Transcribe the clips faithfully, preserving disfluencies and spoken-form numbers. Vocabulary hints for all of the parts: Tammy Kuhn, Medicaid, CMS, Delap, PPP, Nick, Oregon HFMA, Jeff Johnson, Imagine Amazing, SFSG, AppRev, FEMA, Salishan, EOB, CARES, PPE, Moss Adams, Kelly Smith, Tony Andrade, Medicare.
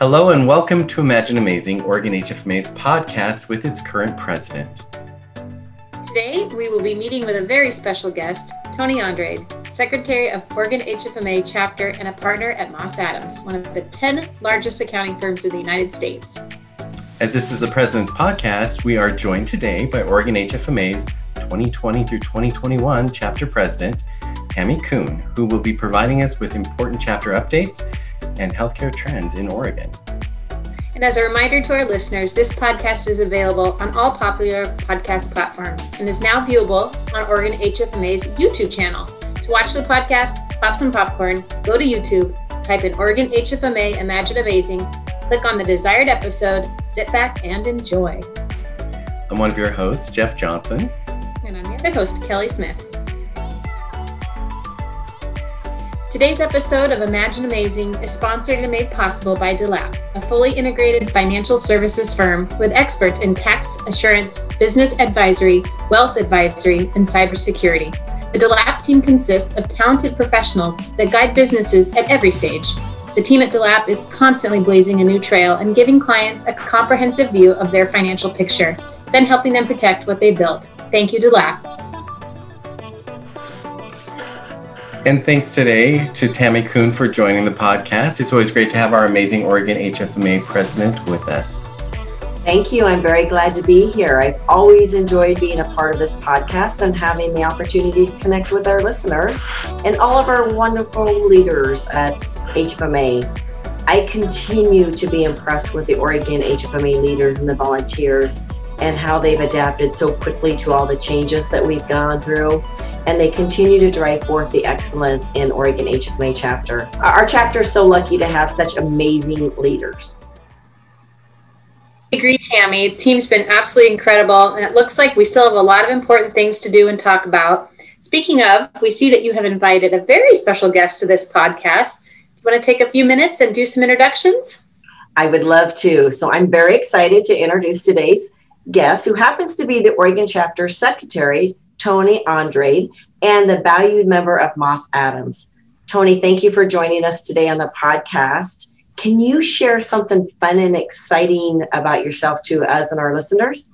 Hello and welcome to Imagine Amazing, Oregon H F M A's podcast with its current president. Today, we will be meeting with a very special guest, Tony Andrade, Secretary of Oregon H F M A Chapter and a partner at Moss Adams, one of the ten largest accounting firms in the United States. As this is the President's podcast, we are joined today by Oregon H F M A's twenty twenty through twenty twenty-one Chapter President, Tammy Kuhn, who will be providing us with important chapter updates and healthcare trends in Oregon. And as a reminder to our listeners, this podcast is available on all popular podcast platforms and is now viewable on Oregon H F M A's YouTube channel. To watch the podcast, pop some popcorn, go to YouTube, type in Oregon H F M A Imagine Amazing, click on the desired episode, sit back and enjoy. I'm one of your hosts, Jeff Johnson. And I'm the other host, Kelly Smith. Today's episode of Imagine Amazing is sponsored and made possible by Delap, a fully integrated financial services firm with experts in tax, assurance, business advisory, wealth advisory, and cybersecurity. The Delap team consists of talented professionals that guide businesses at every stage. The team at Delap is constantly blazing a new trail and giving clients a comprehensive view of their financial picture, then helping them protect what they built. Thank you, Delap. And thanks today to Tammy Kuhn for joining the podcast. It's always great to have our amazing Oregon H F M A president with us. Thank you. I'm very glad to be here. I've always enjoyed being a part of this podcast and having the opportunity to connect with our listeners and all of our wonderful leaders at H F M A. I continue to be impressed with the Oregon H F M A leaders and the volunteers and how they've adapted so quickly to all the changes that we've gone through. And they continue to drive forth the excellence in Oregon H F M A chapter. Our chapter is so lucky to have such amazing leaders. I agree, Tammy. The team's been absolutely incredible, and it looks like we still have a lot of important things to do and talk about. Speaking of, we see that you have invited a very special guest to this podcast. Do you want to take a few minutes and do some introductions? I would love to. So I'm very excited to introduce today's guest, who happens to be the Oregon Chapter Secretary, Tony Andrade, and the valued member of Moss Adams. Tony, thank you for joining us today on the podcast. Can you share something fun and exciting about yourself to us and our listeners?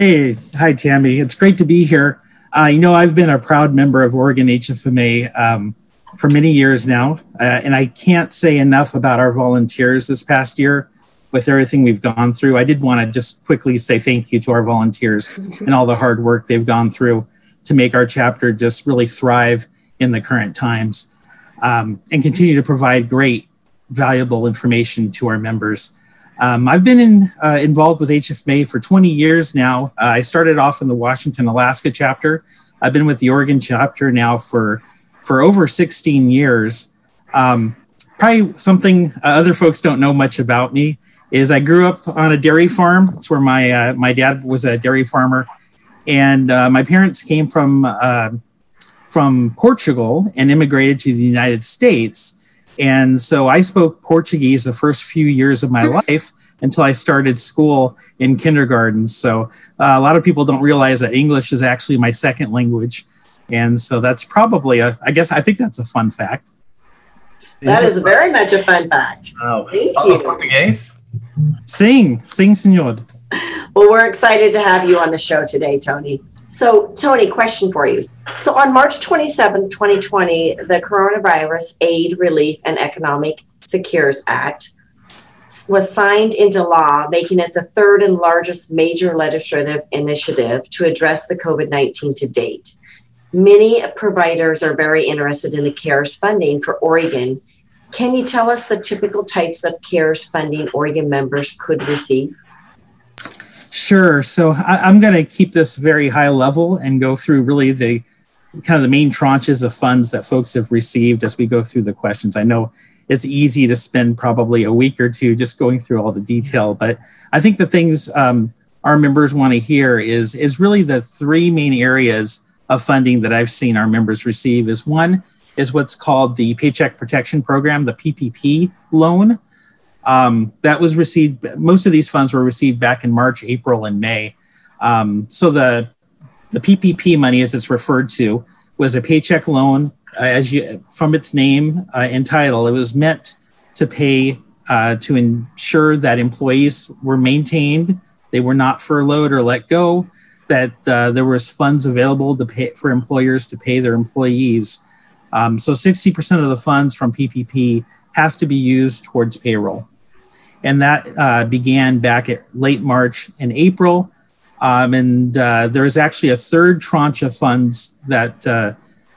Hey, hi, Tammy. It's great to be here. Uh, you know, I've been a proud member of Oregon H F M A um, for many years now, uh, and I can't say enough about our volunteers this past year. With everything we've gone through, I did want to just quickly say thank you to our volunteers and all the hard work they've gone through to make our chapter just really thrive in the current times um, and continue to provide great, valuable information to our members. Um, I've been in, uh, involved with H F M A for twenty years now. Uh, I started off in the Washington, Alaska chapter. I've been with the Oregon chapter now for, for over sixteen years. Um, probably something uh, other folks don't know much about me is I grew up on a dairy farm. It's where my uh, my dad was a dairy farmer. And uh, my parents came from uh, from Portugal and immigrated to the United States. And so I spoke Portuguese the first few years of my life until I started school in kindergarten. So uh, a lot of people don't realize that English is actually my second language. And so that's probably, a, I guess, I think that's a fun fact. That is, is very much a fun fact. Oh, thank you. Portuguese? Sing, sing, senor. Well, we're excited to have you on the show today, Tony. So, Tony, question for you. So on March twenty-seventh, twenty twenty, the Coronavirus Aid, Relief, and Economic Secures Act was signed into law, making it the third and largest major legislative initiative to address the COVID nineteen to date. Many providers are very interested in the CARES funding for Oregon. Can you tell us the typical types of CARES funding Oregon members could receive? Sure. So I, I'm going to keep this very high level and go through really the kind of the main tranches of funds that folks have received as we go through the questions. I know it's easy to spend probably a week or two just going through all the detail, but I think the things um, our members want to hear is, is really the three main areas of funding that I've seen our members receive is one, is what's called the Paycheck Protection Program, the P P P loan. Um, that was received, most of these funds were received back in March, April, and May. Um, so the, the P P P money, as it's referred to, was a paycheck loan, uh, as you, from its name uh, and title. It was meant to pay uh, to ensure that employees were maintained, they were not furloughed or let go, that uh, there was funds available to pay for employers to pay their employees. Um, so sixty percent of the funds from P P P has to be used towards payroll. And that uh, began back at late March and April. Um, and uh, there is actually a third tranche of funds that uh,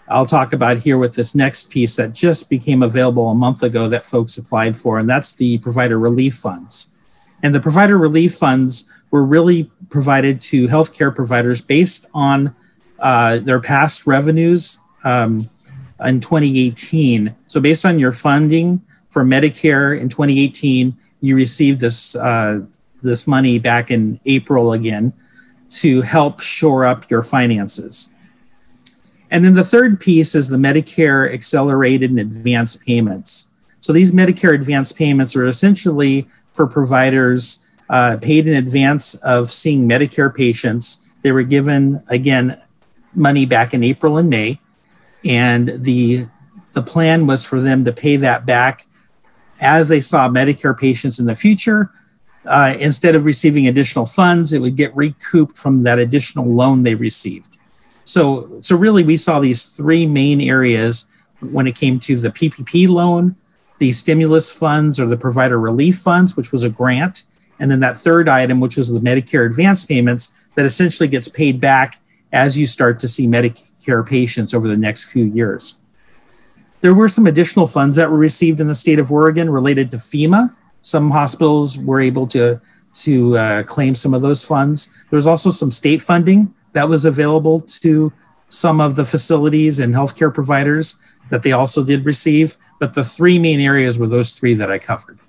I'll talk about here with this next piece that just became available a month ago that folks applied for, and that's the provider relief funds. And the provider relief funds were really provided to healthcare providers based on uh, their past revenues um, in twenty eighteen. So based on your funding for Medicare in twenty eighteen, you received this uh, this money back in April again to help shore up your finances. And then the third piece is the Medicare accelerated and advanced payments. So these Medicare advanced payments are essentially for providers uh, paid in advance of seeing Medicare patients. They were given, again, money back in April and May, and the, the plan was for them to pay that back as they saw Medicare patients in the future. Uh, instead of receiving additional funds, it would get recouped from that additional loan they received. So, so really, we saw these three main areas when it came to the P P P loan, the stimulus funds or the provider relief funds, which was a grant, and then that third item, which is the Medicare advance payments that essentially gets paid back as you start to see Medicare patients over the next few years. There were some additional funds that were received in the state of Oregon related to FEMA. Some hospitals were able to, to uh, claim some of those funds. There's also some state funding that was available to some of the facilities and healthcare providers that they also did receive. But the three main areas were those three that I covered.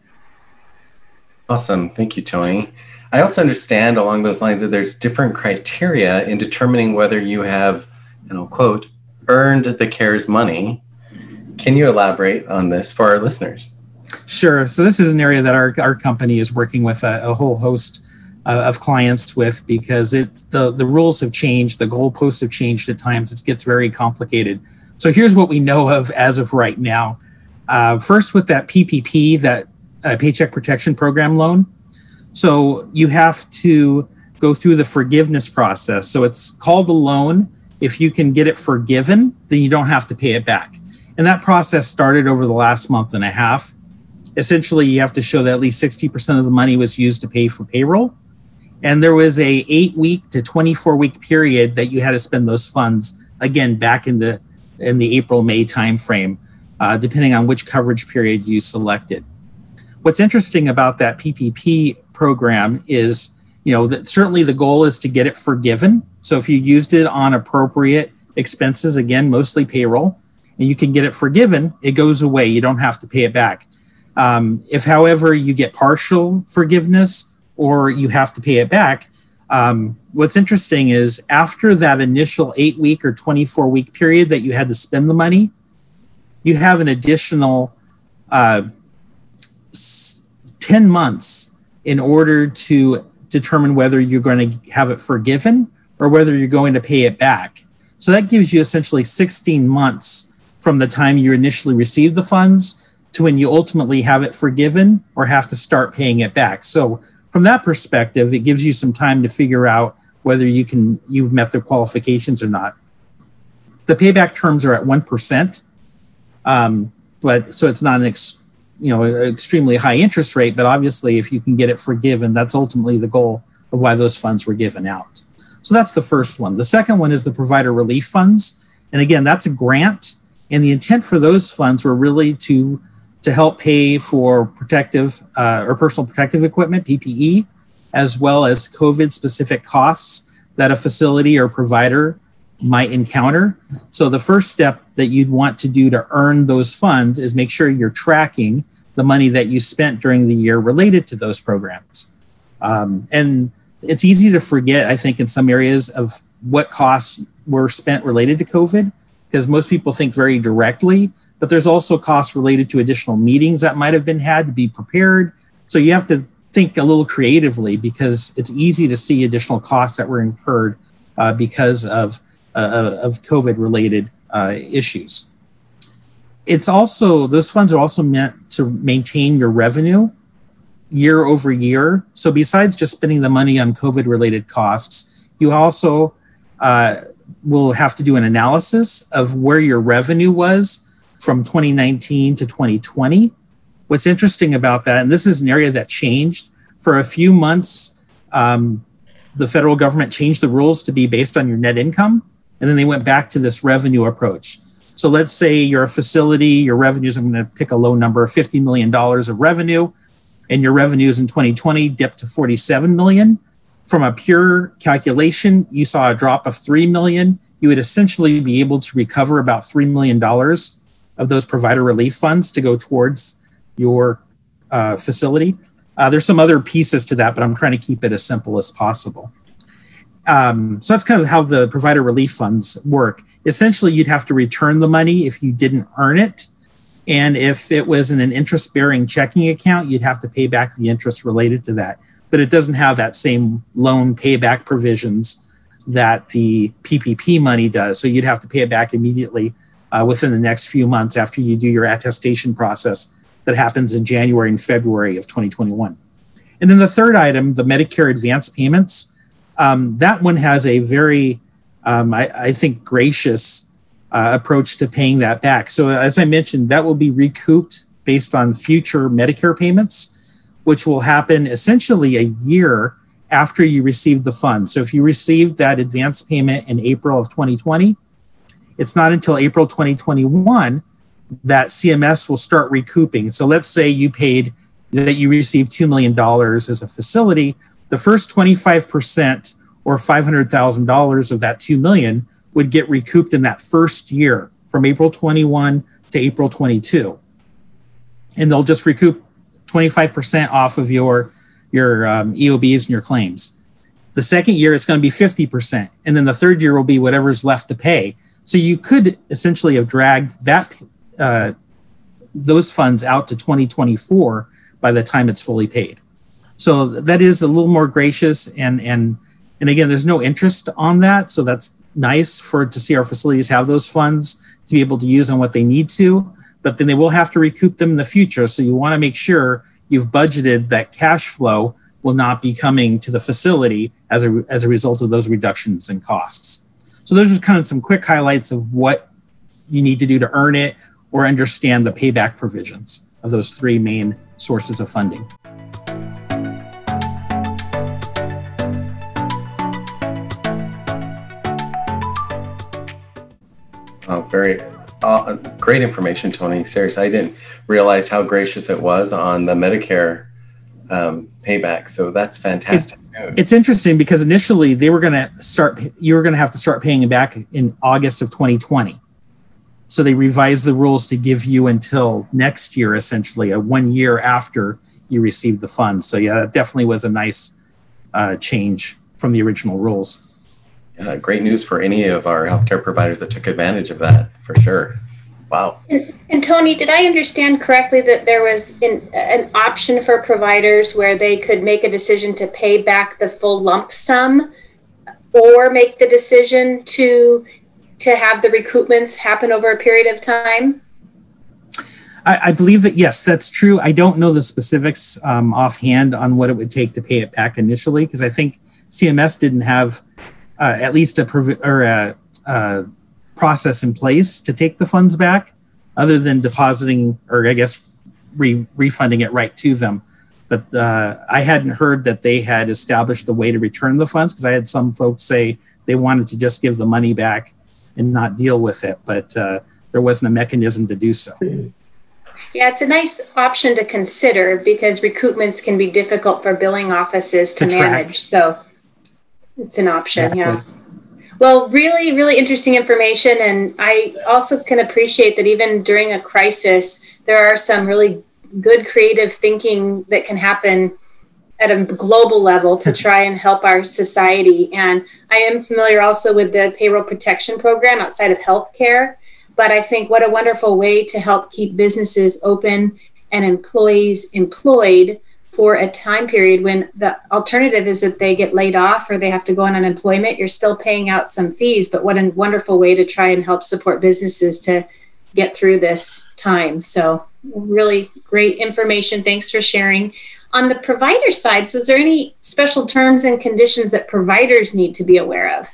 Awesome. Thank you, Tony. I also understand along those lines that there's different criteria in determining whether you have, and I'll quote, earned the CARES money. Can you elaborate on this for our listeners? Sure. So this is an area that our, our company is working with a, a whole host uh, of clients with, because it's the, the rules have changed, the goalposts have changed at times, it gets very complicated. So here's what we know of as of right now. Uh, first with that P P P, that uh, Paycheck Protection Program loan. So you have to go through the forgiveness process. So it's called a loan. If you can get it forgiven, then you don't have to pay it back. And that process started over the last month and a half. Essentially, you have to show that at least sixty percent of the money was used to pay for payroll. And there was a eight-week to twenty-four-week period that you had to spend those funds, again, back in the in the April-May timeframe, uh, depending on which coverage period you selected. What's interesting about that P P P program is, you know, that certainly the goal is to get it forgiven. So if you used it on appropriate expenses, again, mostly payroll, and you can get it forgiven, it goes away. You don't have to pay it back. Um, if, however, you get partial forgiveness or you have to pay it back, um, what's interesting is after that initial eight-week or twenty-four-week period that you had to spend the money, you have an additional uh, ten months in order to determine whether you're going to have it forgiven or whether you're going to pay it back. So that gives you essentially sixteen months from the time you initially received the funds to when you ultimately have it forgiven or have to start paying it back. So from that perspective, it gives you some time to figure out whether you can, you've met the qualifications or not. The payback terms are at one percent, um, but so it's not an ex, you know, extremely high interest rate, but obviously if you can get it forgiven, that's ultimately the goal of why those funds were given out. So that's the first one. The second one is the provider relief funds. And again, that's a grant. And the intent for those funds were really to to help pay for protective uh, or personal protective equipment, P P E, as well as COVID-specific costs that a facility or provider might encounter. So the first step that you'd want to do to earn those funds is make sure you're tracking the money that you spent during the year related to those programs. Um, and it's easy to forget, I think, in some areas of what costs were spent related to COVID, because most people think very directly, but there's also costs related to additional meetings that might have been had to be prepared. So you have to think a little creatively, because it's easy to see additional costs that were incurred uh, because of, uh, of COVID-related uh, issues. it's also, those funds are also meant to maintain your revenue year over year. So besides just spending the money on COVID related costs, you also uh, will have to do an analysis of where your revenue was from twenty nineteen to twenty twenty. What's interesting about that, and this is an area that changed for a few months, um, the federal government changed the rules to be based on your net income, and then they went back to this revenue approach. So let's say you're a facility, your revenues, I'm going to pick a low number, fifty million dollars of revenue, and your revenues in twenty twenty dipped to forty-seven million dollars. From a pure calculation, you saw a drop of three million dollars. You would essentially be able to recover about three million dollars of those provider relief funds to go towards your uh, facility. Uh, there's some other pieces to that, but I'm trying to keep it as simple as possible. Um, so that's kind of how the provider relief funds work. Essentially, you'd have to return the money if you didn't earn it. And if it was in an interest-bearing checking account, you'd have to pay back the interest related to that. But it doesn't have that same loan payback provisions that the P P P money does. So you'd have to pay it back immediately uh, within the next few months after you do your attestation process that happens in January and February of twenty twenty-one. And then the third item, the Medicare advance payments. Um, that one has a very, um, I, I think, gracious uh, approach to paying that back. So as I mentioned, that will be recouped based on future Medicare payments, which will happen essentially a year after you receive the funds. So if you received that advance payment in April of twenty twenty, it's not until April twenty twenty-one that C M S will start recouping. So let's say you paid, that you received two million dollars as a facility. The first twenty-five percent or five hundred thousand dollars of that two million dollars would get recouped in that first year from April twenty-one to April twenty-two. And they'll just recoup twenty-five percent off of your, your um, E O Bs and your claims. The second year, it's going to be fifty percent. And then the third year will be whatever's left to pay. So you could essentially have dragged that uh, those funds out to twenty twenty-four by the time it's fully paid. So that is a little more gracious, and and and again, there's no interest on that, so that's nice for to see our facilities have those funds to be able to use on what they need to, but then they will have to recoup them in the future. So you want to make sure you've budgeted that cash flow will not be coming to the facility as a as a result of those reductions in costs. So those are kind of some quick highlights of what you need to do to earn it or understand the payback provisions of those three main sources of funding. Oh, very uh, great information, Tony. Seriously, I didn't realize how gracious it was on the Medicare um, payback. So that's fantastic. It, it's interesting because initially they were going to start, you were going to have to start paying it back in August of twenty twenty. So they revised the rules to give you until next year, essentially, a one year after you received the funds. So yeah, that definitely was a nice uh, change from the original rules. Uh, great news for any of our healthcare providers that took advantage of that, for sure. Wow. And, and Tony, did I understand correctly that there was an, an option for providers where they could make a decision to pay back the full lump sum or make the decision to to have the recoupments happen over a period of time? I, I believe that, yes, that's true. I don't know the specifics um, offhand on what it would take to pay it back initially, because I think C M S didn't have Uh, at least a, provi- or a, a process in place to take the funds back, other than depositing or I guess re- refunding it right to them. But uh, I hadn't heard that they had established a way to return the funds, because I had some folks say they wanted to just give the money back and not deal with it. But uh, there wasn't a mechanism to do so. Yeah, it's a nice option to consider because recoupments can be difficult for billing offices to, to manage. So. It's an option, yeah. Well, really, really interesting information. And I also can appreciate that even during a crisis, there are some really good creative thinking that can happen at a global level to try and help our society. And I am familiar also with the payroll protection program outside of healthcare, but I think what a wonderful way to help keep businesses open and employees employed for a time period when the alternative is that they get laid off or they have to go on unemployment. You're still paying out some fees, but what a wonderful way to try and help support businesses to get through this time. So really great information. Thanks for sharing. On the provider side, so is there any special terms and conditions that providers need to be aware of?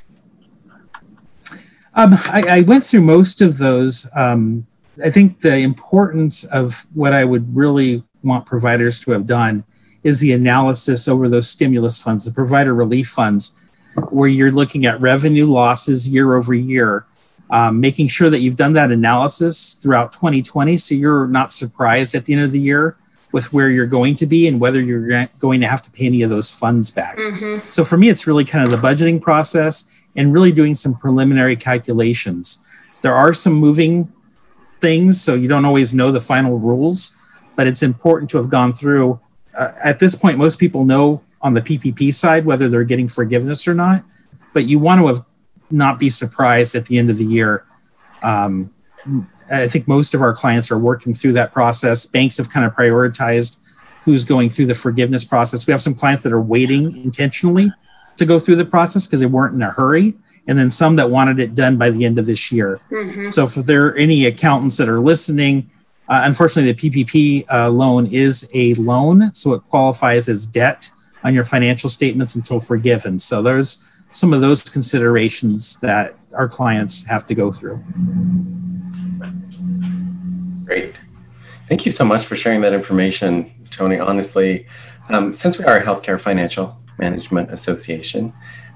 Um, I, I went through most of those. Um, I think the importance of what I would really want providers to have done is the analysis over those stimulus funds, the provider relief funds, where you're looking at revenue losses year over year, um, making sure that you've done that analysis throughout twenty twenty so you're not surprised at the end of the year with where you're going to be and whether you're going to have to pay any of those funds back. Mm-hmm. So for me, it's really kind of the budgeting process and really doing some preliminary calculations. There are some moving things, so you don't always know the final rules, but it's important to have gone through. Uh, at this point, most people know on the P P P side whether they're getting forgiveness or not, but you want to have not be surprised at the end of the year. Um, I think most of our clients are working through that process. Banks have kind of prioritized who's going through the forgiveness process. We have some clients that are waiting intentionally to go through the process because they weren't in a hurry, and then some that wanted it done by the end of this year. Mm-hmm. So if there are any accountants that are listening, uh, unfortunately, the P P P uh, loan is a loan, so it qualifies as debt on your financial statements until forgiven. So there's some of those considerations that our clients have to go through. Great. Thank you so much for sharing that information, Tony. Honestly, um, since we are a healthcare financial management association,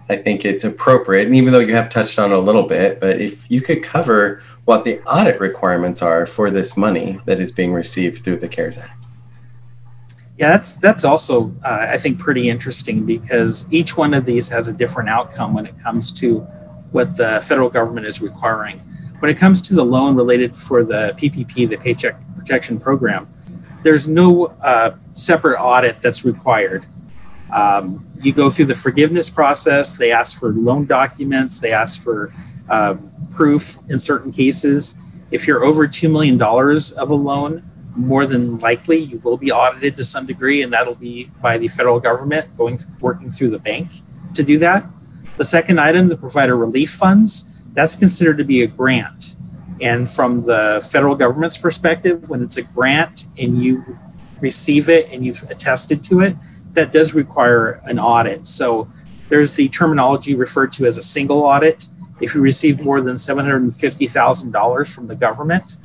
I think it's appropriate, and even though you have touched on it a little bit, but if you could cover what the audit requirements are for this money that is being received through the CARES Act. Yeah, that's that's also, uh, I think, pretty interesting because each one of these has a different outcome when it comes to what the federal government is requiring. When it comes to the loan related for the P P P, the Paycheck Protection Program, there's no uh, separate audit that's required. Um, you go through the forgiveness process, they ask for loan documents, they ask for uh, proof in certain cases. If you're over two million dollars of a loan, more than likely you will be audited to some degree, and that'll be by the federal government going working through the bank to do that. The second item, the provider relief funds, that's considered to be a grant. And from the federal government's perspective, when it's a grant and you receive it and you've attested to it, that does require an audit. So there's the terminology referred to as a single audit. If you receive more than seven hundred fifty thousand dollars from the government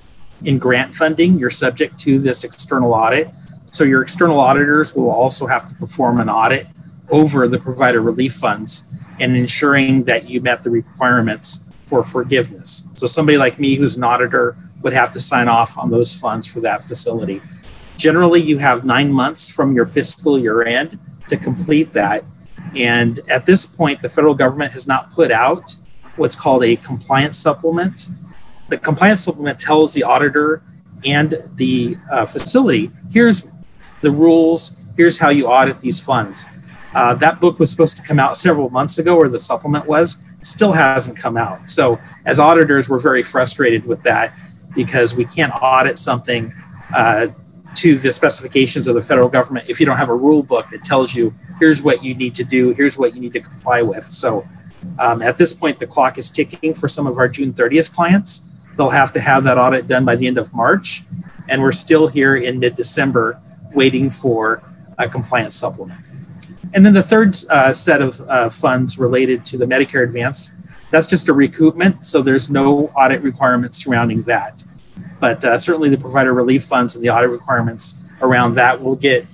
in grant funding, you're subject to this external audit. So your external auditors will also have to perform an audit over the provider relief funds and ensuring that you met the requirements for forgiveness. So somebody like me who's an auditor would have to sign off on those funds for that facility. Generally, you have nine months from your fiscal year end to complete that. And at this point, the federal government has not put out what's called a compliance supplement. The compliance supplement tells the auditor and the uh, facility, here's the rules, here's how you audit these funds. Uh, that book was supposed to come out several months ago, or the supplement was, still hasn't come out. So as auditors, we're very frustrated with that because we can't audit something uh, to the specifications of the federal government if you don't have a rule book that tells you, here's what you need to do, here's what you need to comply with. So um, at this point, the clock is ticking for some of our June thirtieth clients. They'll have to have that audit done by the end of March. And we're still here in mid-December waiting for a compliance supplement. And then the third uh, set of uh, funds related to the Medicare Advance, that's just a recoupment. So there's no audit requirements surrounding that. But uh, certainly the provider relief funds and the audit requirements around that will get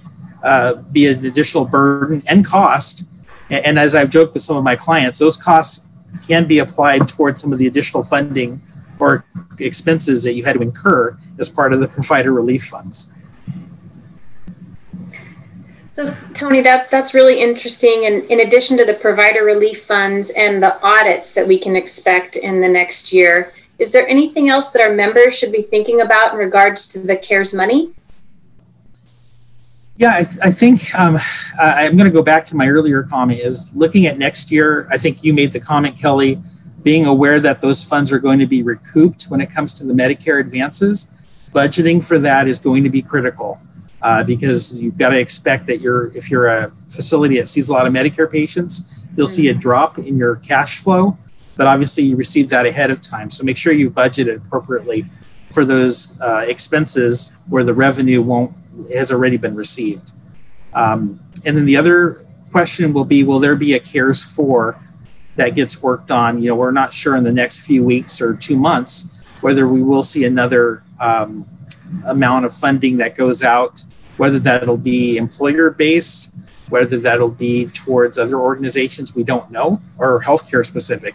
uh, be an additional burden and cost. And, and as I've joked with some of my clients, those costs can be applied towards some of the additional funding or expenses that you had to incur as part of the provider relief funds. So, Tony, that, that's really interesting. And in addition to the provider relief funds and the audits that we can expect in the next year, is there anything else that our members should be thinking about in regards to the CARES money? Yeah, I, th- I think um, I'm going to go back to my earlier comment is looking at next year. I think you made the comment, Kelly, being aware that those funds are going to be recouped when it comes to the Medicare advances, budgeting for that is going to be critical uh, because you've got to expect that you're, if you're a facility that sees a lot of Medicare patients, you'll see a drop in your cash flow, but obviously you receive that ahead of time. So make sure you budget it appropriately for those uh, expenses where the revenue won't has already been received. Um, and then the other question will be, will there be a CARES four that gets worked on? You know, we're not sure in the next few weeks or two months whether we will see another um, amount of funding that goes out, whether that'll be employer-based, whether that'll be towards other organizations, we don't know, or healthcare specific.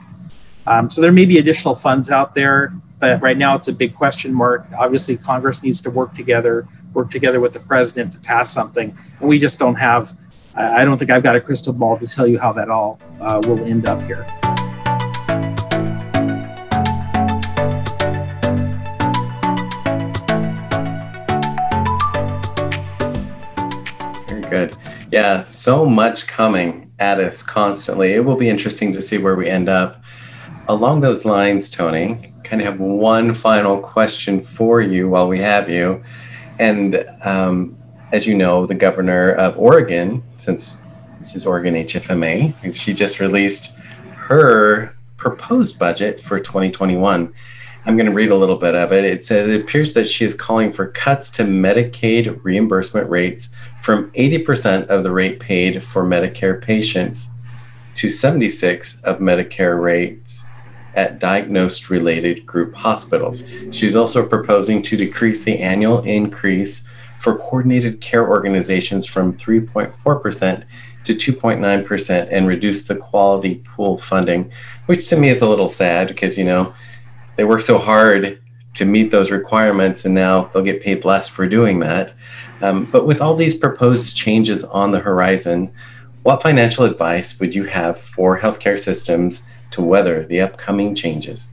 Um, so there may be additional funds out there, but right now it's a big question mark. Obviously, Congress needs to work together, work together with the president to pass something. And we just don't have, I don't think I've got a crystal ball to tell you how that all uh, will end up here. Very good. Yeah, so much coming at us constantly. It will be interesting to see where we end up. Along those lines, Tony, kind of have one final question for you while we have you. And um, as you know, the governor of Oregon, since this is Oregon H F M A, she just released her proposed budget for twenty twenty-one. I'm going to read a little bit of it. It says it appears that she is calling for cuts to Medicaid reimbursement rates from eighty percent of the rate paid for Medicare patients to seventy-six percent of Medicare rates at diagnosed related group hospitals. She's also proposing to decrease the annual increase for coordinated care organizations from three point four percent to two point nine percent and reduce the quality pool funding, which to me is a little sad because, you know, they work so hard to meet those requirements and now they'll get paid less for doing that. Um, but with all these proposed changes on the horizon, what financial advice would you have for healthcare systems to weather the upcoming changes?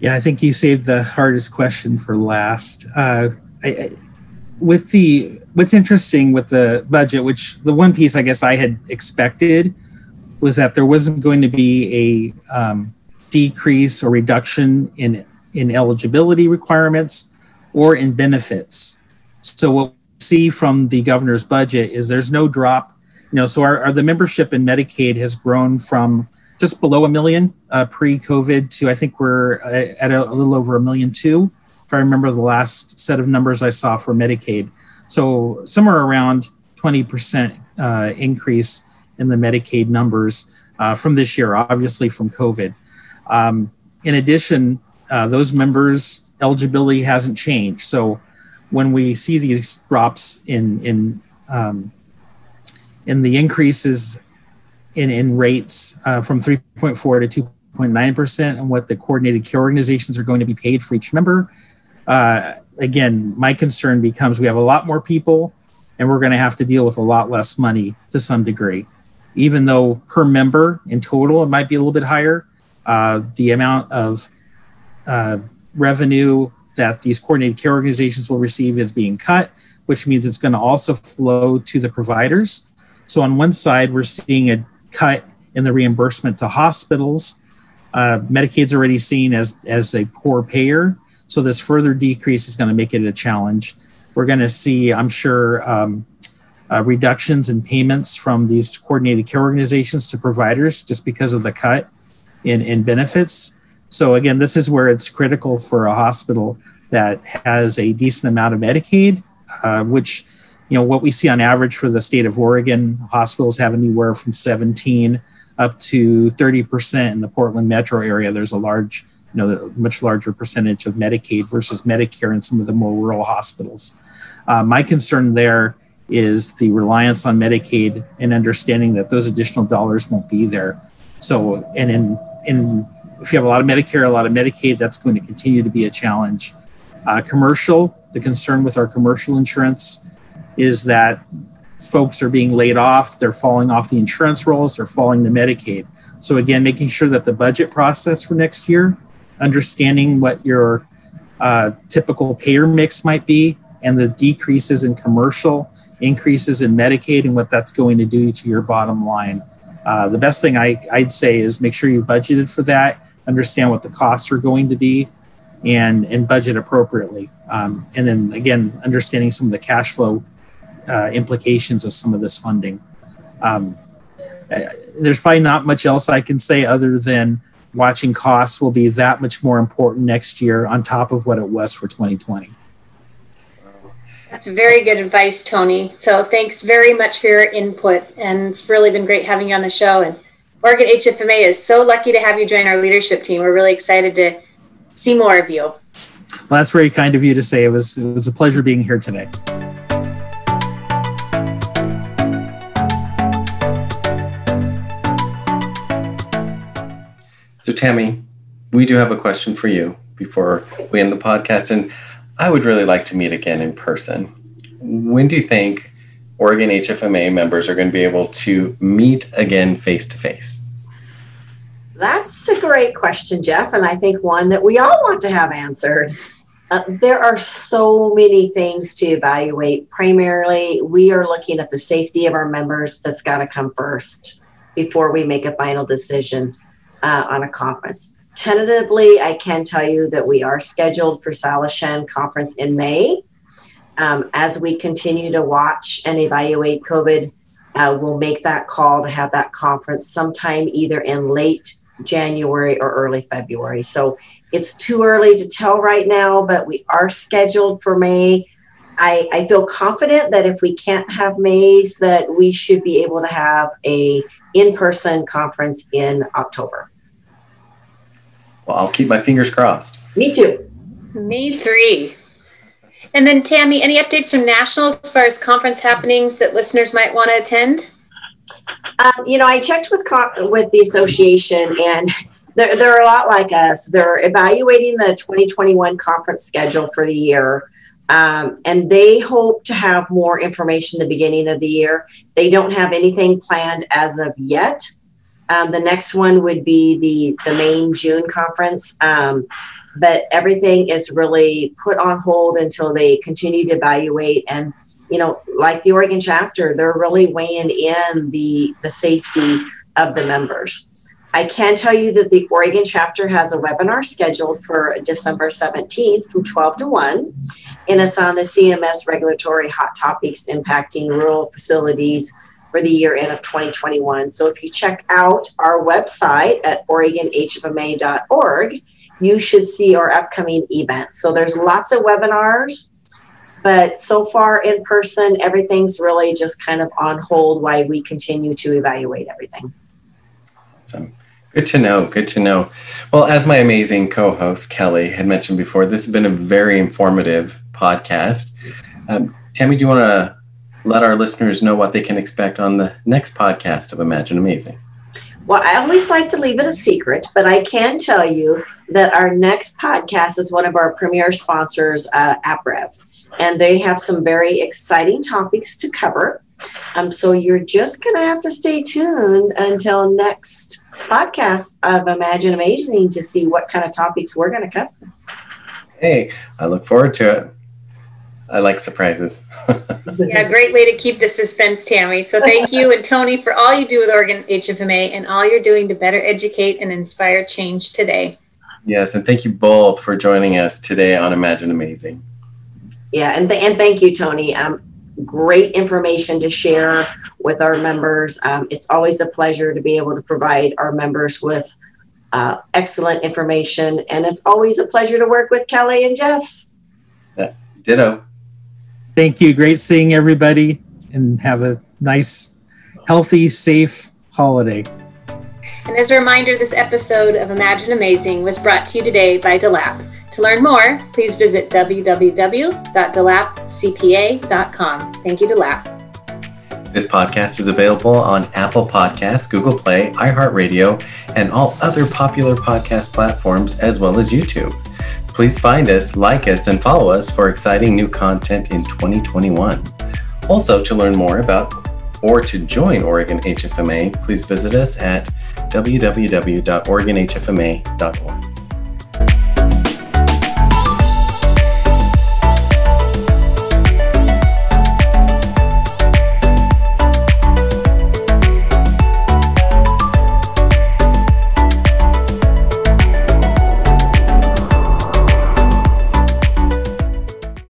Yeah, I think you saved the hardest question for last. Uh, I, I, with the what's interesting with the budget, which the one piece I guess I had expected was that there wasn't going to be a um, decrease or reduction in in eligibility requirements or in benefits. So what we see from the governor's budget is there's no drop. You know, so our, our the membership in Medicaid has grown from just below a million uh, pre-COVID to I think we're at a, a little over a million two, if I remember the last set of numbers I saw for Medicaid. So somewhere around twenty percent uh, increase in the Medicaid numbers uh, from this year, obviously from COVID. Um, in addition, uh, those members' eligibility hasn't changed. So when we see these drops in in um, in the increases in, in rates uh, from three point four to two point nine percent and what the coordinated care organizations are going to be paid for each member. Uh, again, my concern becomes we have a lot more people and we're going to have to deal with a lot less money to some degree, even though per member in total, it might be a little bit higher. Uh, the amount of uh, revenue that these coordinated care organizations will receive is being cut, which means it's going to also flow to the providers. So on one side, we're seeing a cut in the reimbursement to hospitals. Uh, Medicaid's already seen as, as a poor payer. So this further decrease is going to make it a challenge. We're going to see, I'm sure, um, uh, reductions in payments from these coordinated care organizations to providers just because of the cut in, in benefits. So again, this is where it's critical for a hospital that has a decent amount of Medicaid, uh, which you know, what we see on average for the state of Oregon, hospitals have anywhere from seventeen up to thirty percent in the Portland metro area. There's a large, you know, much larger percentage of Medicaid versus Medicare in some of the more rural hospitals. Uh, my concern there is the reliance on Medicaid and understanding that those additional dollars won't be there. So, and in, in if you have a lot of Medicare, a lot of Medicaid, that's going to continue to be a challenge. Uh, commercial, the concern with our commercial insurance is that folks are being laid off, they're falling off the insurance rolls, they're falling to Medicaid. So again, making sure that the budget process for next year, understanding what your uh, typical payer mix might be and the decreases in commercial, increases in Medicaid and what that's going to do to your bottom line. Uh, the best thing I, I'd say is make sure you budgeted for that, understand what the costs are going to be, and, and budget appropriately. Um, and then again, understanding some of the cash flow Uh, implications of some of this funding. Um, uh, there's probably not much else I can say other than watching costs will be that much more important next year on top of what it was for twenty twenty. That's very good advice, Tony. So thanks very much for your input. And it's really been great having you on the show. And Oregon H F M A is so lucky to have you join our leadership team. We're really excited to see more of you. Well, that's very kind of you to say. It was, it was a pleasure being here today. So Tammy, we do have a question for you before we end the podcast. And I would really like to meet again in person. When do you think Oregon H F M A members are going to be able to meet again face-to-face? That's a great question, Jeff, and I think one that we all want to have answered. Uh, there are so many things to evaluate. Primarily, we are looking at the safety of our members. That's got to come first before we make a final decision uh, on a conference. Tentatively, I can tell you that we are scheduled for Salishan conference in May. Um, as we continue to watch and evaluate COVID, uh, we'll make that call to have that conference sometime either in late January or early February. So it's too early to tell right now, but we are scheduled for May. I, I feel confident that if we can't have May's, that we should be able to have a in-person conference in October. Well, I'll keep my fingers crossed. Me too. Me three. And then Tammy, any updates from Nationals as far as conference happenings that listeners might want to attend? Um, you know, I checked with con- with the association, and they're, they're a lot like us. They're evaluating the twenty twenty-one conference schedule for the year, um, and they hope to have more information at the beginning of the year. They don't have anything planned as of yet. Um, the next one would be the, the main June conference, um, but everything is really put on hold until they continue to evaluate. And, you know, like the Oregon chapter, they're really weighing in the, the safety of the members. I can tell you that the Oregon chapter has a webinar scheduled for December seventeenth from twelve to one, and it's on the C M S regulatory hot topics impacting rural facilities for the year end of twenty twenty-one. So if you check out our website at oregon h f m a dot org, you should see our upcoming events. So there's lots of webinars, but so far in person, everything's really just kind of on hold while we continue to evaluate everything. Awesome. Good to know. Good to know. Well, as my amazing co-host Kelly had mentioned before, this has been a very informative podcast. Um, Tammy, do you want to let our listeners know what they can expect on the next podcast of Imagine Amazing? Well, I always like to leave it a secret, but I can tell you that our next podcast is one of our premier sponsors, uh, AppRev, and they have some very exciting topics to cover. Um, so you're just going to have to stay tuned until next podcast of Imagine Amazing to see what kind of topics we're going to cover. Hey, I look forward to it. I like surprises. Yeah, great way to keep the suspense, Tammy. So thank you and Tony for all you do with Oregon H F M A and all you're doing to better educate and inspire change today. Yes, and thank you both for joining us today on Imagine Amazing. Yeah, and th- and thank you, Tony. Um, great information to share with our members. Um, it's always a pleasure to be able to provide our members with uh, excellent information, and it's always a pleasure to work with Kelly and Jeff. Yeah, ditto. Thank you. Great seeing everybody, and have a nice, healthy, safe holiday. And as a reminder, this episode of Imagine Amazing was brought to you today by Delap. To learn more, please visit w w w dot delap c p a dot com. Thank you, Delap. This podcast is available on Apple Podcasts, Google Play, iHeartRadio, and all other popular podcast platforms, as well as YouTube. Please find us, like us, and follow us for exciting new content in twenty twenty-one. Also, to learn more about or to join Oregon H F M A, please visit us at w w w dot oregon h f m a dot org.